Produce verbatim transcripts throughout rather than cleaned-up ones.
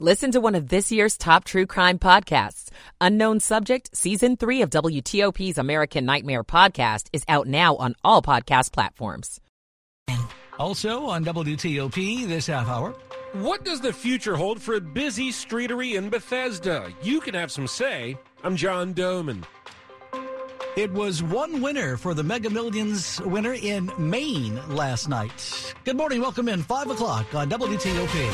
Listen to one of this year's top true crime podcasts. Unknown Subject, Season three of W T O P's American Nightmare podcast is out now on all podcast platforms. Also on W T O P this half hour. What does the future hold for a busy streetery in Bethesda? You can have some say. I'm John Doman. It was one winner for the Mega Millions winner in Maine last night. Good morning. Welcome in five o'clock on W T O P.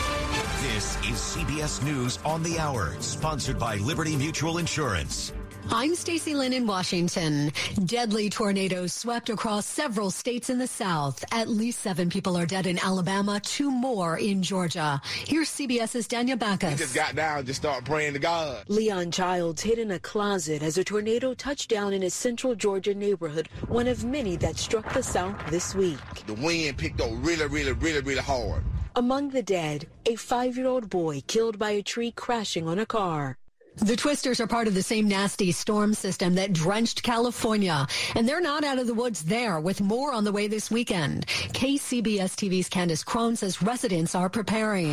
This is C B S News on the Hour, sponsored by Liberty Mutual Insurance. I'm Stacey Lynn in Washington. Deadly tornadoes swept across several states in the South. At least seven people are dead in Alabama, two more in Georgia. Here's C B S's Dania Backus. We just got down, just started praying to God. Leon Childs hid in a closet as a tornado touched down in his central Georgia neighborhood, one of many that struck the South this week. The wind picked up really, really, really, really hard. Among the dead, a five-year-old boy killed by a tree crashing on a car. The twisters are part of the same nasty storm system that drenched California, and they're not out of the woods there, with more on the way this weekend. K C B S T V's Candace Crone says residents are preparing.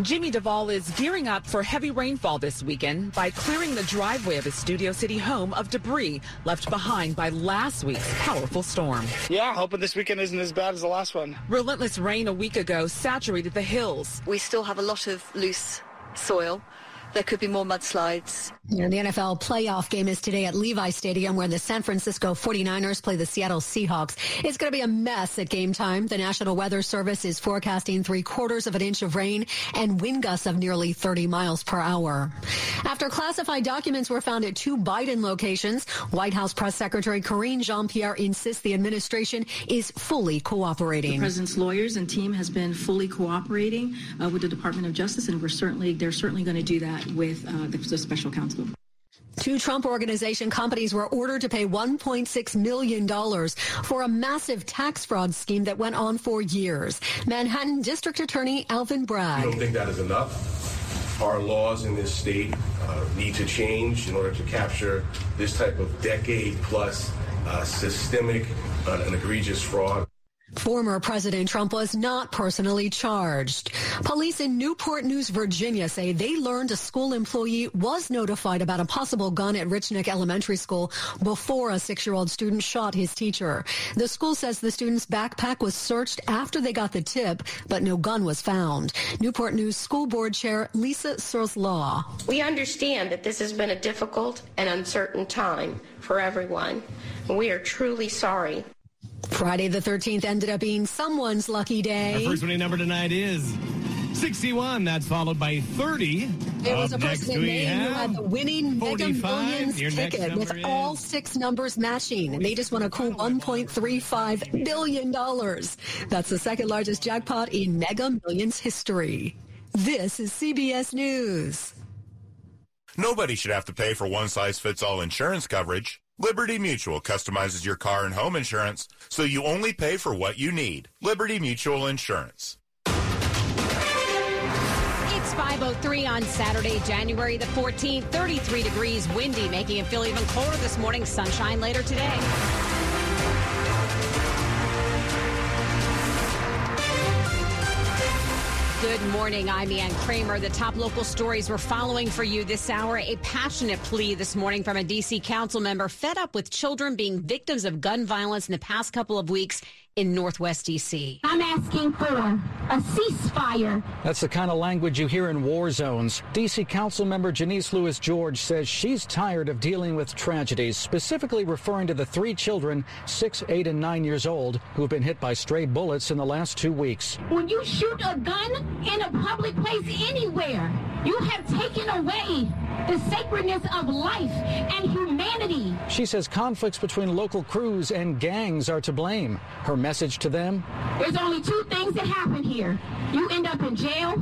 Jimmy Duvall is gearing up for heavy rainfall this weekend by clearing the driveway of his Studio City home of debris left behind by last week's powerful storm. Yeah, hoping this weekend isn't as bad as the last one. Relentless rain a week ago saturated the hills. We still have a lot of loose soil. There could be more mudslides. And the N F L playoff game is today at Levi Stadium, where the San Francisco forty-niners play the Seattle Seahawks. It's going to be a mess at game time. The National Weather Service is forecasting three-quarters of an inch of rain and wind gusts of nearly thirty miles per hour. After classified documents were found at two Biden locations, White House Press Secretary Corrine Jean-Pierre insists the administration is fully cooperating. The president's lawyers and team has been fully cooperating uh, with the Department of Justice, and we're certainly they're certainly going to do that with uh, the, the special counsel. Two Trump Organization companies were ordered to pay one point six million dollars for a massive tax fraud scheme that went on for years. Manhattan District Attorney Alvin Bragg. I don't think that is enough. Our laws in this state uh, need to change in order to capture this type of decade-plus uh, systemic uh, and egregious fraud. Former President Trump was not personally charged. Police in Newport News, Virginia say they learned a school employee was notified about a possible gun at Richneck Elementary School before a six-year-old student shot his teacher. The school says the student's backpack was searched after they got the tip, but no gun was found. Newport News School Board Chair Lisa Surls-Law. We understand that this has been a difficult and uncertain time for everyone. We are truly sorry. Friday the thirteenth ended up being someone's lucky day. Our first winning number tonight is sixty-one. That's followed by thirty. It was a person in Maine who had the winning Mega Millions ticket with all six numbers matching. They just won a cool one point three five billion dollars. That's the second largest jackpot in Mega Millions history. This is C B S News. Nobody should have to pay for one-size-fits-all insurance coverage. Liberty Mutual customizes your car and home insurance so you only pay for what you need. Liberty Mutual Insurance. It's five oh three on Saturday, January the fourteenth, thirty-three degrees, windy, making it feel even colder this morning. Sunshine later today. Good morning. I'm Ann Kramer. The top local stories we're following for you this hour. A passionate plea this morning from a D C council member fed up with children being victims of gun violence in the past couple of weeks in Northwest D C. I'm asking for a ceasefire. That's the kind of language you hear in war zones. D C council member Janice Lewis George says she's tired of dealing with tragedies, specifically referring to the three children, six, eight, and nine years old, who've been hit by stray bullets in the last two weeks. When you shoot a gun in a public place anywhere, you have taken away the sacredness of life and humanity. She says conflicts between local crews and gangs are to blame. Her message to them? There's only two things that happen here. You end up in jail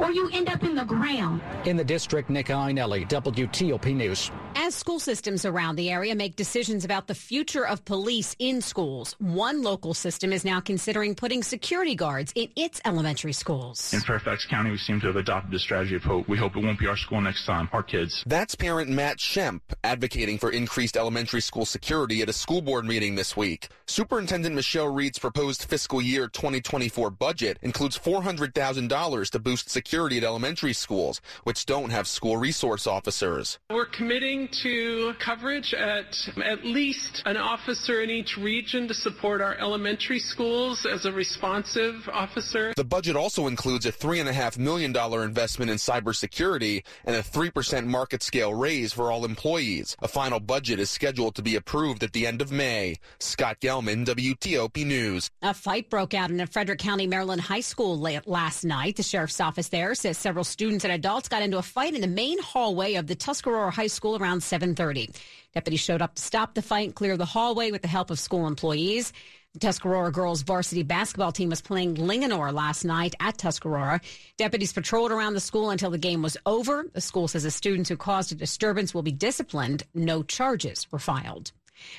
or you end up in the ground. In the district, Nick Ainelli, W T O P News. As school systems around the area make decisions about the future of police in schools, one local system is now considering putting security guards in its elementary schools. In Fairfax County, we seem to have adopted a strategy of hope. We hope it won't be our school next time, our kids. That's parent Matt Schemp, advocating for increased elementary school security at a school board meeting this week. Superintendent Michelle Reed's proposed fiscal year twenty twenty-four budget includes four hundred thousand dollars to boost security at elementary schools, which don't have school resource officers. We're committing to coverage at at least an officer in each region to support our elementary schools as a responsive officer. The budget also includes a three point five million dollars investment in cybersecurity and a three percent market scale raise for all employees. A final budget is scheduled to be approved at the end of May. Scott Gelman, W T O P News. A fight broke out in a Frederick County, Maryland high school late last night. The sheriff's office there says several students and adults got into a fight in the main hallway of the Tuscarora High School around seven thirty. Deputies showed up to stop the fight and clear the hallway with the help of school employees. The Tuscarora girls varsity basketball team was playing Linganore last night at Tuscarora. Deputies patrolled around the school until the game was over. The school says the students who caused a disturbance will be disciplined. No charges were filed.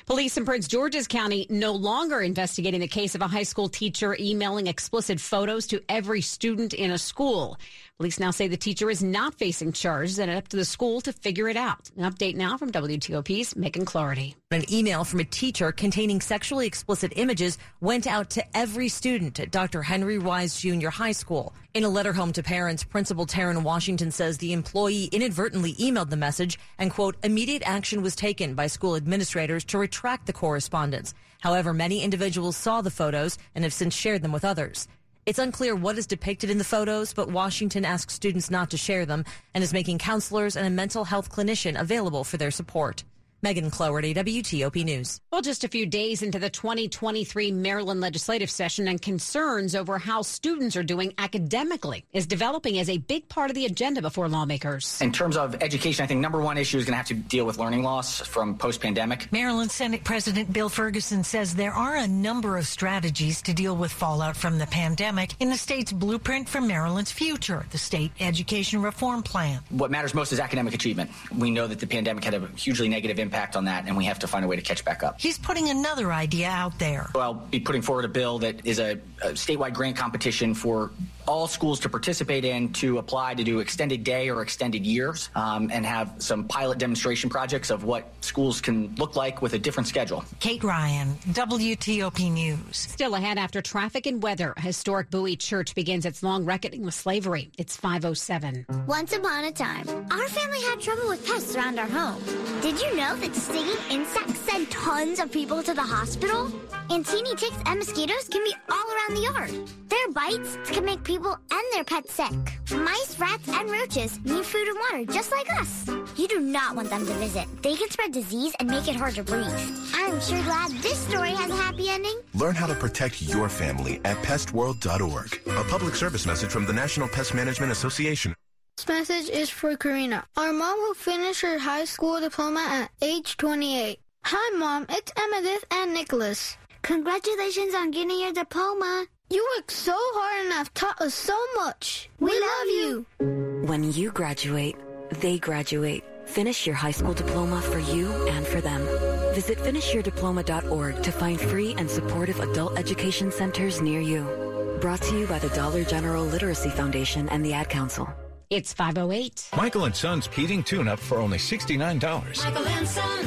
Police in Prince George's County no longer investigating the case of a high school teacher emailing explicit photos to every student in a school. Police now say the teacher is not facing charges and it's up to the school to figure it out. An update now from W T O P's Megan Clarity. An email from a teacher containing sexually explicit images went out to every student at Doctor Henry Wise Junior High School. In a letter home to parents, Principal Taryn Washington says the employee inadvertently emailed the message and, quote, immediate action was taken by school administrators to retract the correspondence. However, many individuals saw the photos and have since shared them with others. It's unclear what is depicted in the photos, but Washington asks students not to share them and is making counselors and a mental health clinician available for their support. Megan Cloherty, W T O P News. Well, just a few days into the twenty twenty-three Maryland legislative session, and concerns over how students are doing academically is developing as a big part of the agenda before lawmakers. In terms of education, I think number one issue is going to have to deal with learning loss from post-pandemic. Maryland Senate President Bill Ferguson says there are a number of strategies to deal with fallout from the pandemic in the state's blueprint for Maryland's future, the state education reform plan. What matters most is academic achievement. We know that the pandemic had a hugely negative impact. impact on that, and we have to find a way to catch back up. He's putting another idea out there. So I'll be putting forward a bill that is a, a statewide grant competition for all schools to participate in, to apply to do extended day or extended years, um, and have some pilot demonstration projects of what schools can look like with a different schedule. Kate Ryan, W T O P News. Still ahead after traffic and weather, a historic Bowie church begins its long reckoning with slavery. It's five oh seven. Once upon a time, our family had trouble with pests around our home. Did you know that stinging insects send tons of people to the hospital? And teeny ticks and mosquitoes can be all around the yard. Their bites can make people and their pets sick. Mice, rats, and roaches need food and water just like us. You do not want them to visit. They can spread disease and make it hard to breathe. I'm sure glad this story has a happy ending. Learn how to protect your family at pest world dot org. A public service message from the National Pest Management Association. This message is for Karina. Our mom will finish her high school diploma at age twenty-eight. Hi, Mom. It's Emedith and Nicholas. Congratulations on getting your diploma. You worked so hard and have taught us so much. We, we love you. When you graduate, they graduate. Finish your high school diploma for you and for them. Visit finish your diploma dot org to find free and supportive adult education centers near you. Brought to you by the Dollar General Literacy Foundation and the Ad Council. It's five oh eight. Michael and Son's heating tune-up for only sixty-nine dollars. Michael and Son.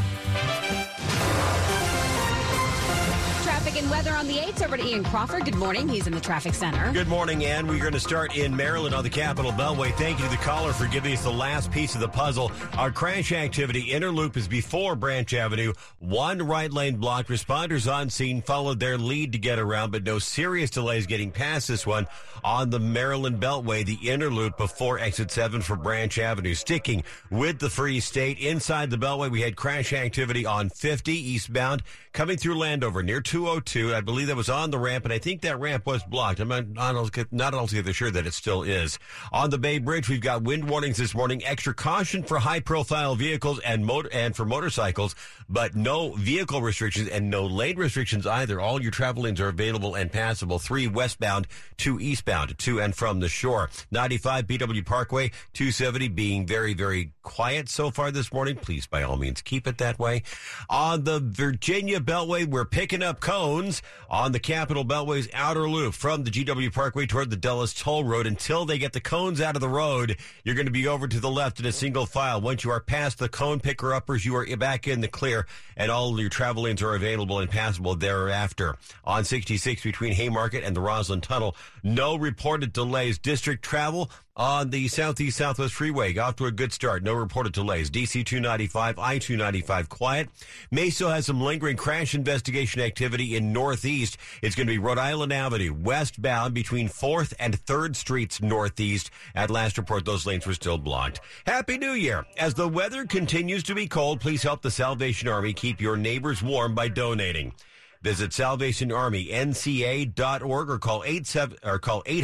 And weather on the eights, over to Ian Crawford. Good morning. He's in the traffic center. Good morning, Ann. We're going to start in Maryland on the Capitol Beltway. Thank you to the caller for giving us the last piece of the puzzle. Our crash activity interloop is before Branch Avenue. One right lane blocked. Responders on scene followed their lead to get around, but no serious delays getting past this one. On the Maryland Beltway, the interloop before exit seven for Branch Avenue. Sticking with the free state, inside the Beltway, we had crash activity on fifty eastbound, coming through Landover near two oh two. to. I believe that was on the ramp, and I think that ramp was blocked. I'm not, not altogether sure that it still is. On the Bay Bridge, we've got wind warnings this morning. Extra caution for high-profile vehicles and motor and for motorcycles, but no vehicle restrictions and no lane restrictions either. All your travel lanes are available and passable. Three westbound, two eastbound, to and from the shore. ninety-five B W Parkway, two seventy being very, very quiet so far this morning. Please, by all means, keep it that way. On the Virginia Beltway, we're picking up cones on the Capitol Beltway's outer loop from the G W Parkway toward the Dulles Toll Road. Until they get the cones out of the road, you're going to be over to the left in a single file. Once you are past the cone picker-uppers, you are back in the clear, and all your travel lanes are available and passable thereafter. On sixty-six between Haymarket and the Roslyn Tunnel, no reported delays. District travel on the Southeast Southwest Freeway, off to a good start. No reported delays. D C two ninety-five, I two ninety-five, quiet. May still has some lingering crash investigation activity in Northeast. It's going to be Rhode Island Avenue, westbound between fourth and third Streets Northeast. At last report, those lanes were still blocked. Happy New Year. As the weather continues to be cold, please help the Salvation Army keep your neighbors warm by donating. Visit salvation army n c a dot org or call eight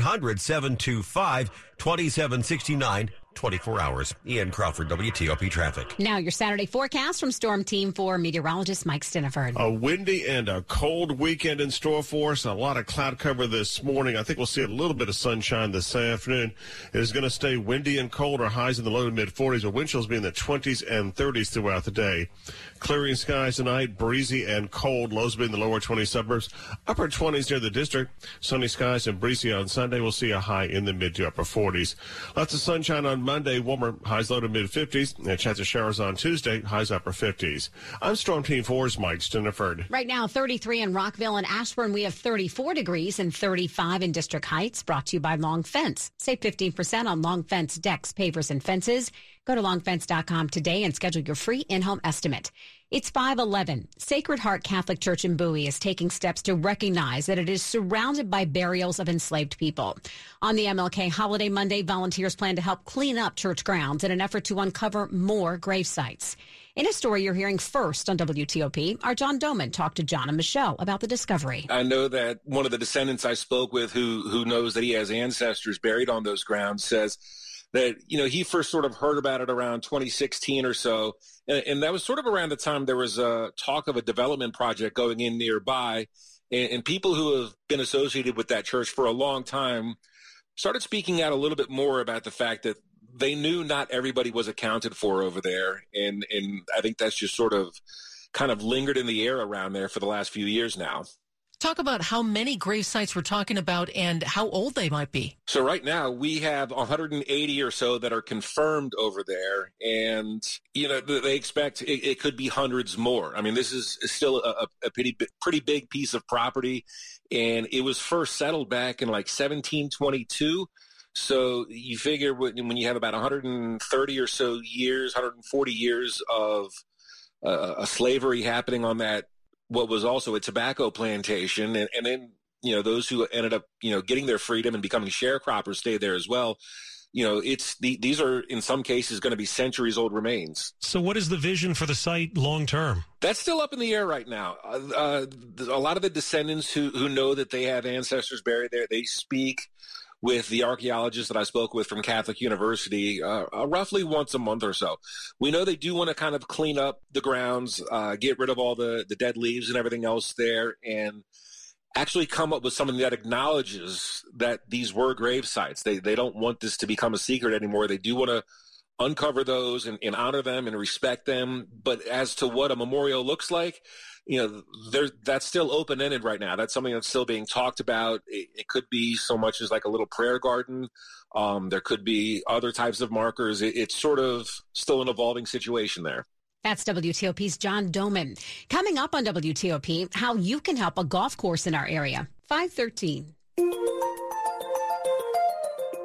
hundred, seven two five, two seven six nine, twenty-four hours. Ian Crawford, W T O P Traffic. Now your Saturday forecast from Storm Team four meteorologist Mike Stineford. A windy and a cold weekend in store for us. A lot of cloud cover this morning. I think we'll see a little bit of sunshine this afternoon. It is going to stay windy and cold. Our highs in the low to mid-forties. Our wind chills be in the twenties and thirties throughout the day. Clearing skies tonight, breezy and cold. Lows be in the lower twenties suburbs, upper twenties near the district. Sunny skies and breezy on Sunday. We'll see a high in the mid to upper forties. Lots of sunshine on Monday, warmer, highs low to mid-fifties, and a chance of showers on Tuesday, highs upper fifties. I'm Storm Team four's Mike Stineford. Right now, thirty-three in Rockville and Ashburn. We have thirty-four degrees and thirty-five in District Heights, brought to you by Long Fence. Save fifteen percent on Long Fence decks, pavers, and fences. Go to long fence dot com today and schedule your free in-home estimate. It's five eleven. Sacred Heart Catholic Church in Bowie is taking steps to recognize that it is surrounded by burials of enslaved people. On the M L K holiday Monday, volunteers plan to help clean up church grounds in an effort to uncover more grave sites. In a story you're hearing first on W T O P, our John Doman talked to John and Michelle about the discovery. I know that one of the descendants I spoke with who, who knows that he has ancestors buried on those grounds says that, you know, he first sort of heard about it around twenty sixteen or so. And that was sort of around the time there was a talk of a development project going in nearby, and, and people who have been associated with that church for a long time started speaking out a little bit more about the fact that they knew not everybody was accounted for over there, and, and I think that's just sort of kind of lingered in the air around there for the last few years now. Talk about how many grave sites we're talking about and how old they might be. So right now we have one hundred eighty or so that are confirmed over there. And, you know, they expect it, it could be hundreds more. I mean, this is still a, a pretty, pretty big piece of property. And it was first settled back in like seventeen twenty-two. So you figure when you have about one hundred thirty or so years, one hundred forty years of uh, a slavery happening on that, what was also a tobacco plantation, and, and then, you know, those who ended up, you know, getting their freedom and becoming sharecroppers stayed there as well. You know, it's the, these are in some cases going to be centuries old remains. So what is the vision for the site long term? That's still up in the air right now. Uh, a lot of the descendants who, who know that they have ancestors buried there, they speak with the archaeologists that I spoke with from Catholic University uh, uh, roughly once a month or so. We know they do want to kind of clean up the grounds, uh, get rid of all the, the dead leaves and everything else there, and actually come up with something that acknowledges that these were grave sites. They they don't want this to become a secret anymore. They do want to uncover those and, and honor them and respect them. But as to what a memorial looks like, you know, that's still open-ended right now. That's something that's still being talked about. It, it could be so much as like a little prayer garden. Um, there could be other types of markers. It, it's sort of still an evolving situation there. That's W T O P's John Doman. Coming up on W T O P, how you can help a golf course in our area. five thirteen.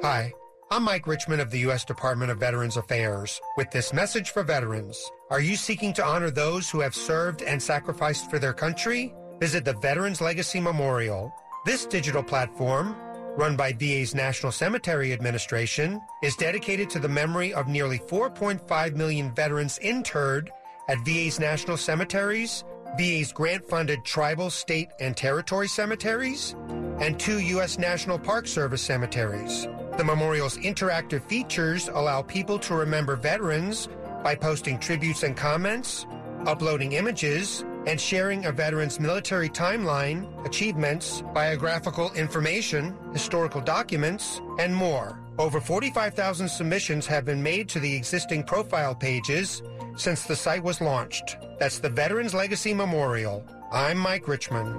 Hi, I'm Mike Richmond of the U S Department of Veterans Affairs with this message for veterans. Are you seeking to honor those who have served and sacrificed for their country? Visit the Veterans Legacy Memorial. This digital platform, run by V A's National Cemetery Administration, is dedicated to the memory of nearly four point five million veterans interred at V A's national cemeteries, V A's grant-funded tribal, state, and territory cemeteries, and two U S National Park Service cemeteries. The memorial's interactive features allow people to remember veterans by posting tributes and comments, uploading images, and sharing a veteran's military timeline, achievements, biographical information, historical documents, and more. Over forty-five thousand submissions have been made to the existing profile pages since the site was launched. That's the Veterans Legacy Memorial. I'm Mike Richmond.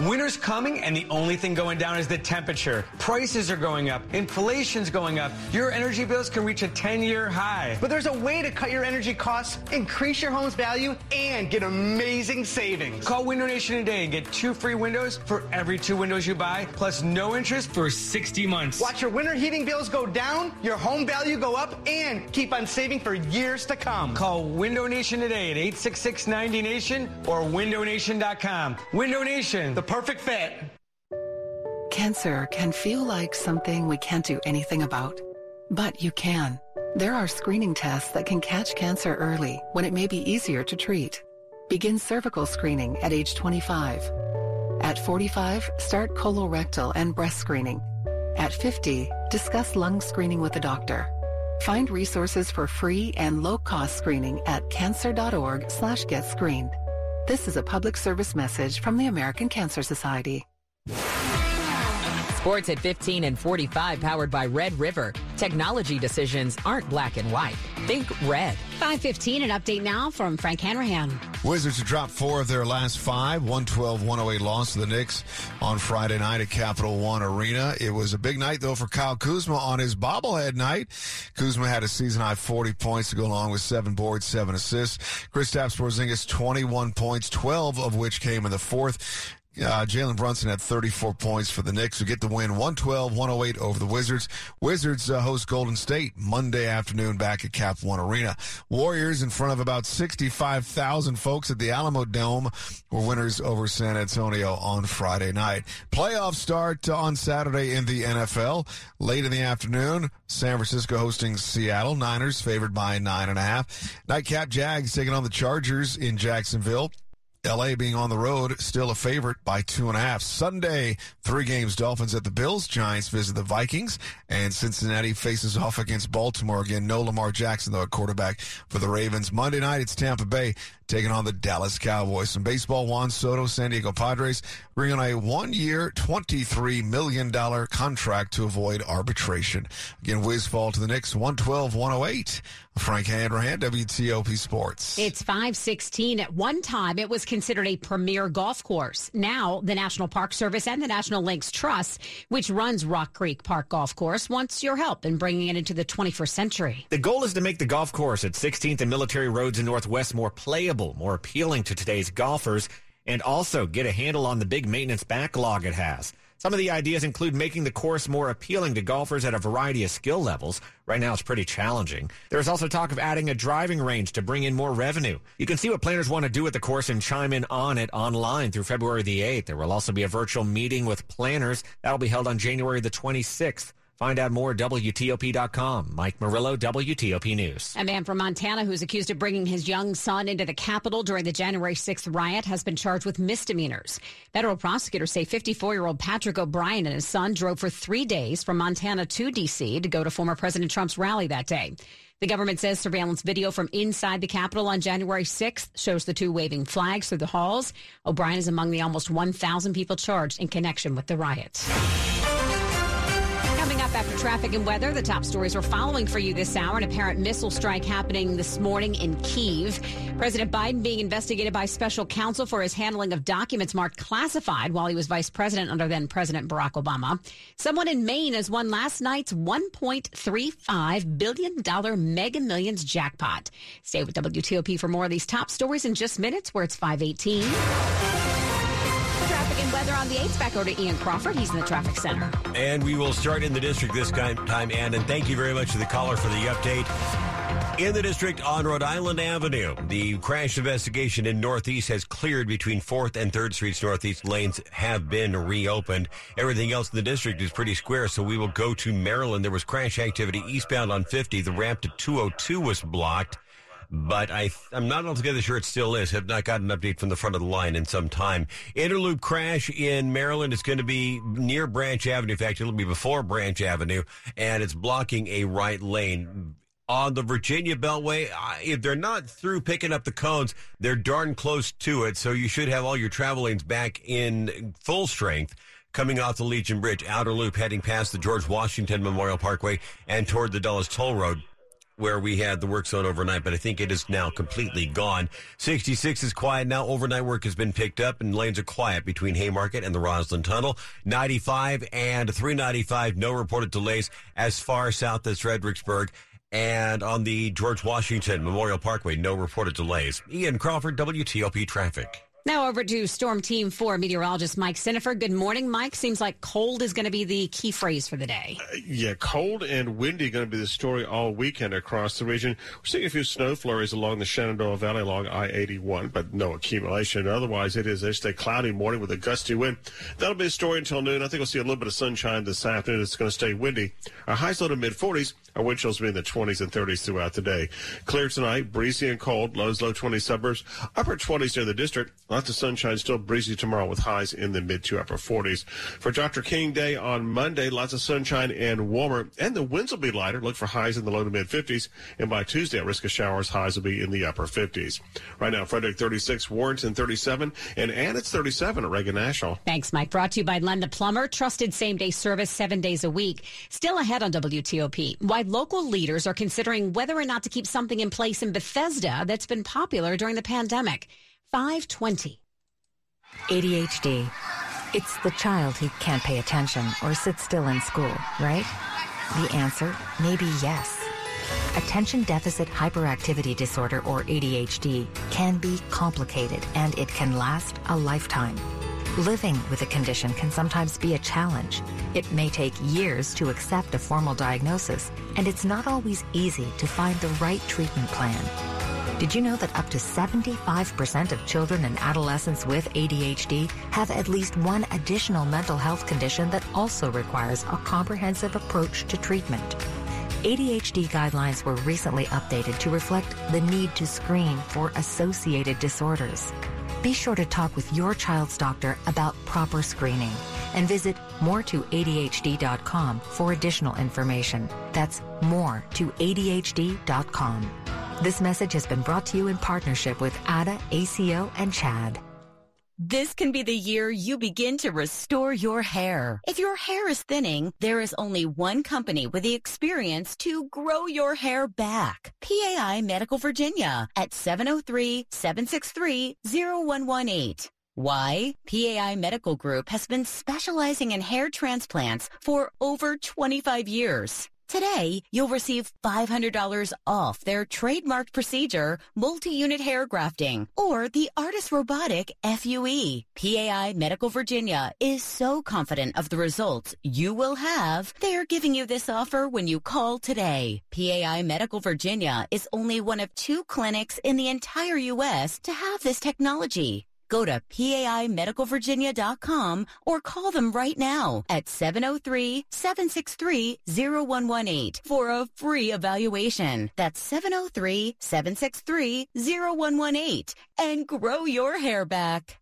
Winter's coming, and the only thing going down is the temperature. Prices are going up. Inflation's going up. Your energy bills can reach a ten-year high. But there's a way to cut your energy costs, increase your home's value, and get amazing savings. Call Window Nation today and get two free windows for every two windows you buy, plus no interest for sixty months. Watch your winter heating bills go down, your home value go up, and keep on saving for years to come. Call Window Nation today at eight six six, nine zero, N A T I O N or window nation dot com. Window Nation, the perfect fit. Cancer can feel like something we can't do anything about, but you can. There are screening tests that can catch cancer early when it may be easier to treat. Begin cervical screening at age twenty-five. At forty-five, start colorectal and breast screening. At fifty, discuss lung screening with a doctor. Find resources for free and low-cost screening at cancer dot org slash get screened. This is a public service message from the American Cancer Society. Sports at fifteen and forty-five, powered by Red River. Technology decisions aren't black and white. Think red. five fifteen, an update now from Frank Hanrahan. Wizards have dropped four of their last five. one twelve, one oh eight loss to the Knicks on Friday night at Capital One Arena. It was a big night, though, for Kyle Kuzma on his bobblehead night. Kuzma had a season-high forty points to go along with seven boards, seven assists. Kristaps Porzingis, twenty-one points, twelve of which came in the fourth. Uh, Jalen Brunson had thirty-four points for the Knicks, who get the win one twelve, one oh eight over the Wizards. Wizards uh, host Golden State Monday afternoon back at Cap One Arena. Warriors, in front of about sixty-five thousand folks at the Alamo Dome, were winners over San Antonio on Friday night. Playoffs start on Saturday in the N F L. Late in the afternoon, San Francisco hosting Seattle. Niners favored by nine and a half. Nightcap, Jags taking on the Chargers in Jacksonville. L A being on the road, still a favorite by two and a half. Sunday, three games. Dolphins at the Bills. Giants visit the Vikings. And Cincinnati faces off against Baltimore. Again, no Lamar Jackson, though, at quarterback for the Ravens. Monday night, it's Tampa Bay taking on the Dallas Cowboys. Some baseball, Juan Soto, San Diego Padres, bringing on a one-year, twenty-three million dollars contract to avoid arbitration. Again, Wiz fall to the Knicks, one twelve, one oh eight. Frank Hanrahan, W T O P Sports. It's five sixteen. At one time, it was considered a premier golf course. Now, the National Park Service and the National Lakes Trust, which runs Rock Creek Park Golf Course, wants your help in bringing it into the twenty-first century. The goal is to make the golf course at sixteenth and Military Roads in Northwest more playable, more appealing to today's golfers, and also get a handle on the big maintenance backlog it has. Some of the ideas include making the course more appealing to golfers at a variety of skill levels. Right now, it's pretty challenging. There's also talk of adding a driving range to bring in more revenue. You can see what planners want to do with the course and chime in on it online through February the eighth. There will also be a virtual meeting with planners. That'll be held on January the twenty-sixth. Find out more at W T O P dot com. Mike Murillo, W T O P News. A man from Montana who's accused of bringing his young son into the Capitol during the January sixth riot has been charged with misdemeanors. Federal prosecutors say fifty-four-year-old Patrick O'Brien and his son drove for three days from Montana to D C to go to former President Trump's rally that day. The government says surveillance video from inside the Capitol on January sixth shows the two waving flags through the halls. O'Brien is among the almost one thousand people charged in connection with the riots. After traffic and weather, the top stories we're following for you this hour. An apparent missile strike happening this morning in Kyiv. President Biden being investigated by special counsel for his handling of documents marked classified while he was vice president under then President Barack Obama. Someone in Maine has won last night's one point three five billion dollars Mega Millions jackpot. Stay with W T O P for more of these top stories in just minutes, where it's five eighteen. And weather on the eighth, back over to Ian Crawford. He's in the traffic center. And we will start in the district this time, time Ann, and thank you very much to the caller for the update. In the district on Rhode Island Avenue, the crash investigation in Northeast has cleared. Between fourth and third Streets, Northeast lanes have been reopened. Everything else in the district is pretty square, so we will go to Maryland. There was crash activity eastbound on fifty. The ramp to two oh two was blocked. but I, I'm not altogether sure it still is. Have not gotten an update from the front of the line in some time. Interloop crash in Maryland. It's going to be near Branch Avenue. In fact, it'll be before Branch Avenue, and it's blocking a right lane. On the Virginia Beltway, if they're not through picking up the cones, they're darn close to it, so you should have all your travel lanes back in full strength. Coming off the Legion Bridge, outer loop heading past the George Washington Memorial Parkway and toward the Dulles Toll Road, where we had the work zone overnight, but I think it is now completely gone. sixty-six is quiet now. Overnight work has been picked up, and lanes are quiet between Haymarket and the Roslyn Tunnel. ninety-five and three ninety-five, no reported delays as far south as Fredericksburg. And on the George Washington Memorial Parkway, no reported delays. Ian Crawford, W T O P Traffic. Now over to Storm Team four meteorologist Mike Stineford. Good morning, Mike. Seems like cold is going to be the key phrase for the day. Uh, yeah, cold and windy going to be the story all weekend across the region. We're seeing a few snow flurries along the Shenandoah Valley along I eighty-one, but no accumulation. Otherwise, it is just a cloudy morning with a gusty wind. That'll be the story until noon. I think we'll see a little bit of sunshine this afternoon. It's going to stay windy. Our highs low to mid forties. Our wind chills will be in the twenties and thirties throughout the day. Clear tonight, breezy and cold. Lows low twenties suburbs, upper twenties near the district. Lots of sunshine, still breezy tomorrow with highs in the mid to upper forties. For Doctor King Day on Monday, lots of sunshine and warmer, and the winds will be lighter. Look for highs in the low to mid fifties, and by Tuesday, at risk of showers, highs will be in the upper fifties. Right now, Frederick thirty-six, Warrenton thirty-seven, and Ann, it's thirty-seven at Reagan National. Thanks, Mike. Brought to you by Len the Plumber, trusted same-day service seven days a week. Still ahead on W T O P, why local leaders are considering whether or not to keep something in place in Bethesda that's been popular during the pandemic. five twenty. A D H D. It's the child who can't pay attention or sit still in school, right? The answer may be yes. Attention Deficit Hyperactivity Disorder, or A D H D, can be complicated, and it can last a lifetime. Living with a condition can sometimes be a challenge. It may take years to accept a formal diagnosis, and it's not always easy to find the right treatment plan. Did you know that up to seventy-five percent of children and adolescents with A D H D have at least one additional mental health condition that also requires a comprehensive approach to treatment? A D H D guidelines were recently updated to reflect the need to screen for associated disorders. Be sure to talk with your child's doctor about proper screening and visit more to A D H D dot com for additional information. That's more to A D H D dot com. This message has been brought to you in partnership with A D A, A C O, and CHAD. This can be the year you begin to restore your hair. If your hair is thinning, there is only one company with the experience to grow your hair back. P A I Medical Virginia at seven oh three, seven six three, oh one one eight. Why? P A I Medical Group has been specializing in hair transplants for over twenty-five years. Today, you'll receive five hundred dollars off their trademarked procedure, multi-unit hair grafting, or the Artist Robotic F U E. P A I Medical Virginia is so confident of the results you will have, they are giving you this offer when you call today. P A I Medical Virginia is only one of two clinics in the entire U S to have this technology. Go to P A I Medical Virginia dot com or call them right now at seven oh three, seven six three, oh one one eight for a free evaluation. That's seven oh three, seven six three, oh one one eight and grow your hair back.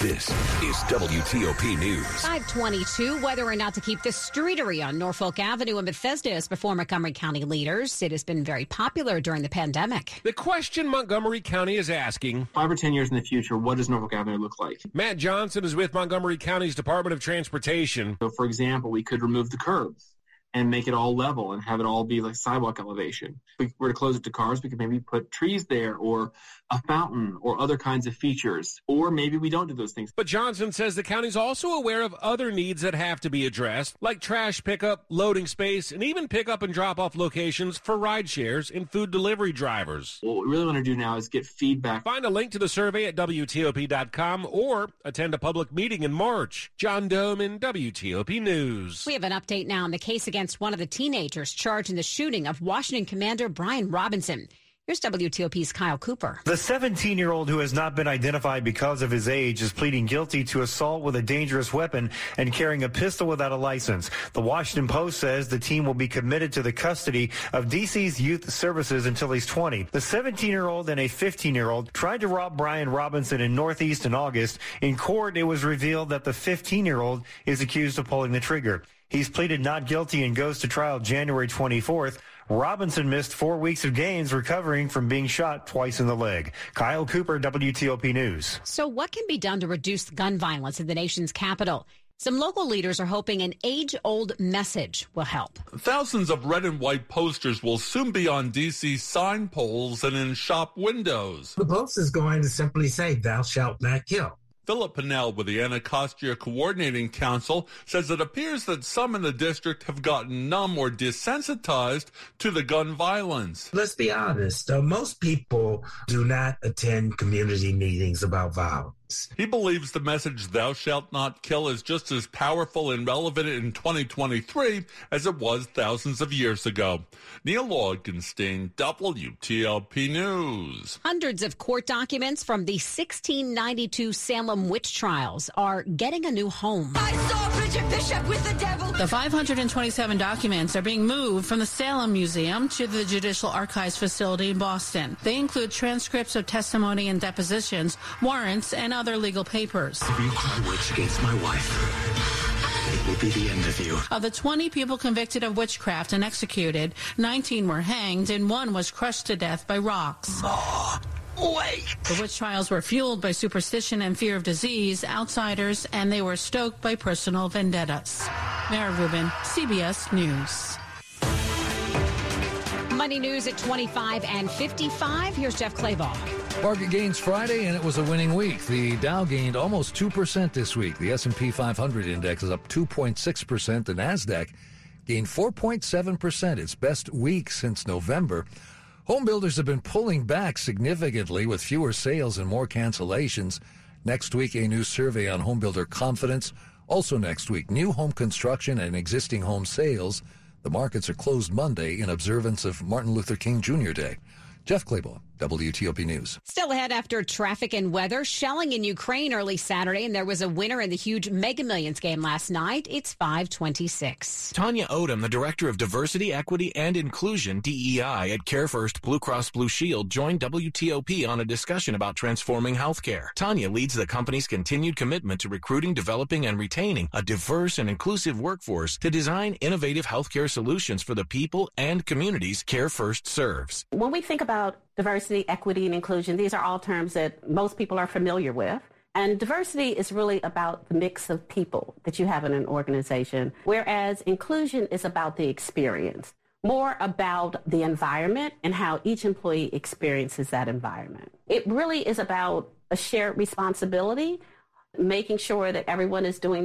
This is W T O P News. five twenty-two, whether or not to keep the streetery on Norfolk Avenue in Bethesda is before Montgomery County leaders. It has been very popular during the pandemic. The question Montgomery County is asking, five or ten years in the future, what does Norfolk Avenue look like? Matt Johnson is with Montgomery County's Department of Transportation. So, for example, we could remove the curbs and make it all level and have it all be like sidewalk elevation. If we were to close it to cars, we could maybe put trees there or a fountain or other kinds of features, or maybe we don't do those things. But Johnson says the county's also aware of other needs that have to be addressed, like trash pickup, loading space, and even pickup and drop-off locations for ride shares and food delivery drivers. What we really want to do now is get feedback. Find a link to the survey at W T O P dot com or attend a public meeting in March. John Doman, W T O P News. We have an update now on the case against one of the teenagers charged in the shooting of Washington Commander Brian Robinson. Here's W T O P's Kyle Cooper. The seventeen-year-old who has not been identified because of his age is pleading guilty to assault with a dangerous weapon and carrying a pistol without a license. The Washington Post says the teen will be committed to the custody of D C's Youth Services until he's twenty. The seventeen-year-old and a fifteen-year-old tried to rob Brian Robinson in Northeast in August. In court, it was revealed that the fifteen-year-old is accused of pulling the trigger. He's pleaded not guilty and goes to trial January twenty-fourth. Robinson missed four weeks of games recovering from being shot twice in the leg. Kyle Cooper, W T O P News. So what can be done to reduce gun violence in the nation's capital? Some local leaders are hoping an age-old message will help. Thousands of red and white posters will soon be on D C sign poles and in shop windows. The post is going to simply say, thou shalt not kill. Philip Pinnell with the Anacostia Coordinating Council says it appears that some in the district have gotten numb or desensitized to the gun violence. Let's be honest, uh, most people do not attend community meetings about violence. He believes the message, thou shalt not kill, is just as powerful and relevant in twenty twenty-three as it was thousands of years ago. Neil Augenstein, W T O P News. Hundreds of court documents from the sixteen ninety-two Salem witch trials are getting a new home. I saw Bridget Bishop with the devil. The five hundred twenty-seven documents are being moved from the Salem Museum to the Judicial Archives facility in Boston. They include transcripts of testimony and depositions, warrants, and other legal papers. If you cry witch against my wife, it will be the end of you. Of the twenty people convicted of witchcraft and executed, nineteen were hanged and one was crushed to death by rocks. Oh. Wait. The witch trials were fueled by superstition and fear of disease, outsiders, and they were stoked by personal vendettas. Mara Rubin, C B S News. Money news at twenty-five and fifty-five. Here's Jeff Claybaugh. Market gains Friday, and it was a winning week. The Dow gained almost two percent this week. The S and P five hundred index is up two point six percent. The NASDAQ gained four point seven percent, its best week since November. Home builders have been pulling back significantly with fewer sales and more cancellations. Next week, a new survey on home builder confidence. Also next week, new home construction and existing home sales. The markets are closed Monday in observance of Martin Luther King Junior Day. Jeff Claybaugh, W T O P News. Still ahead after traffic and weather. Shelling in Ukraine early Saturday, and there was a winner in the huge Mega Millions game last night. It's five twenty-six. Tanya Odom, the Director of Diversity, Equity, and Inclusion, D E I, at CareFirst Blue Cross Blue Shield, joined W T O P on a discussion about transforming healthcare. Tanya leads the company's continued commitment to recruiting, developing, and retaining a diverse and inclusive workforce to design innovative healthcare solutions for the people and communities CareFirst serves. When we think about About diversity, equity, and inclusion, these are all terms that most people are familiar with. And diversity is really about the mix of people that you have in an organization, whereas inclusion is about the experience, more about the environment and how each employee experiences that environment. It really is about a shared responsibility, making sure that everyone is doing their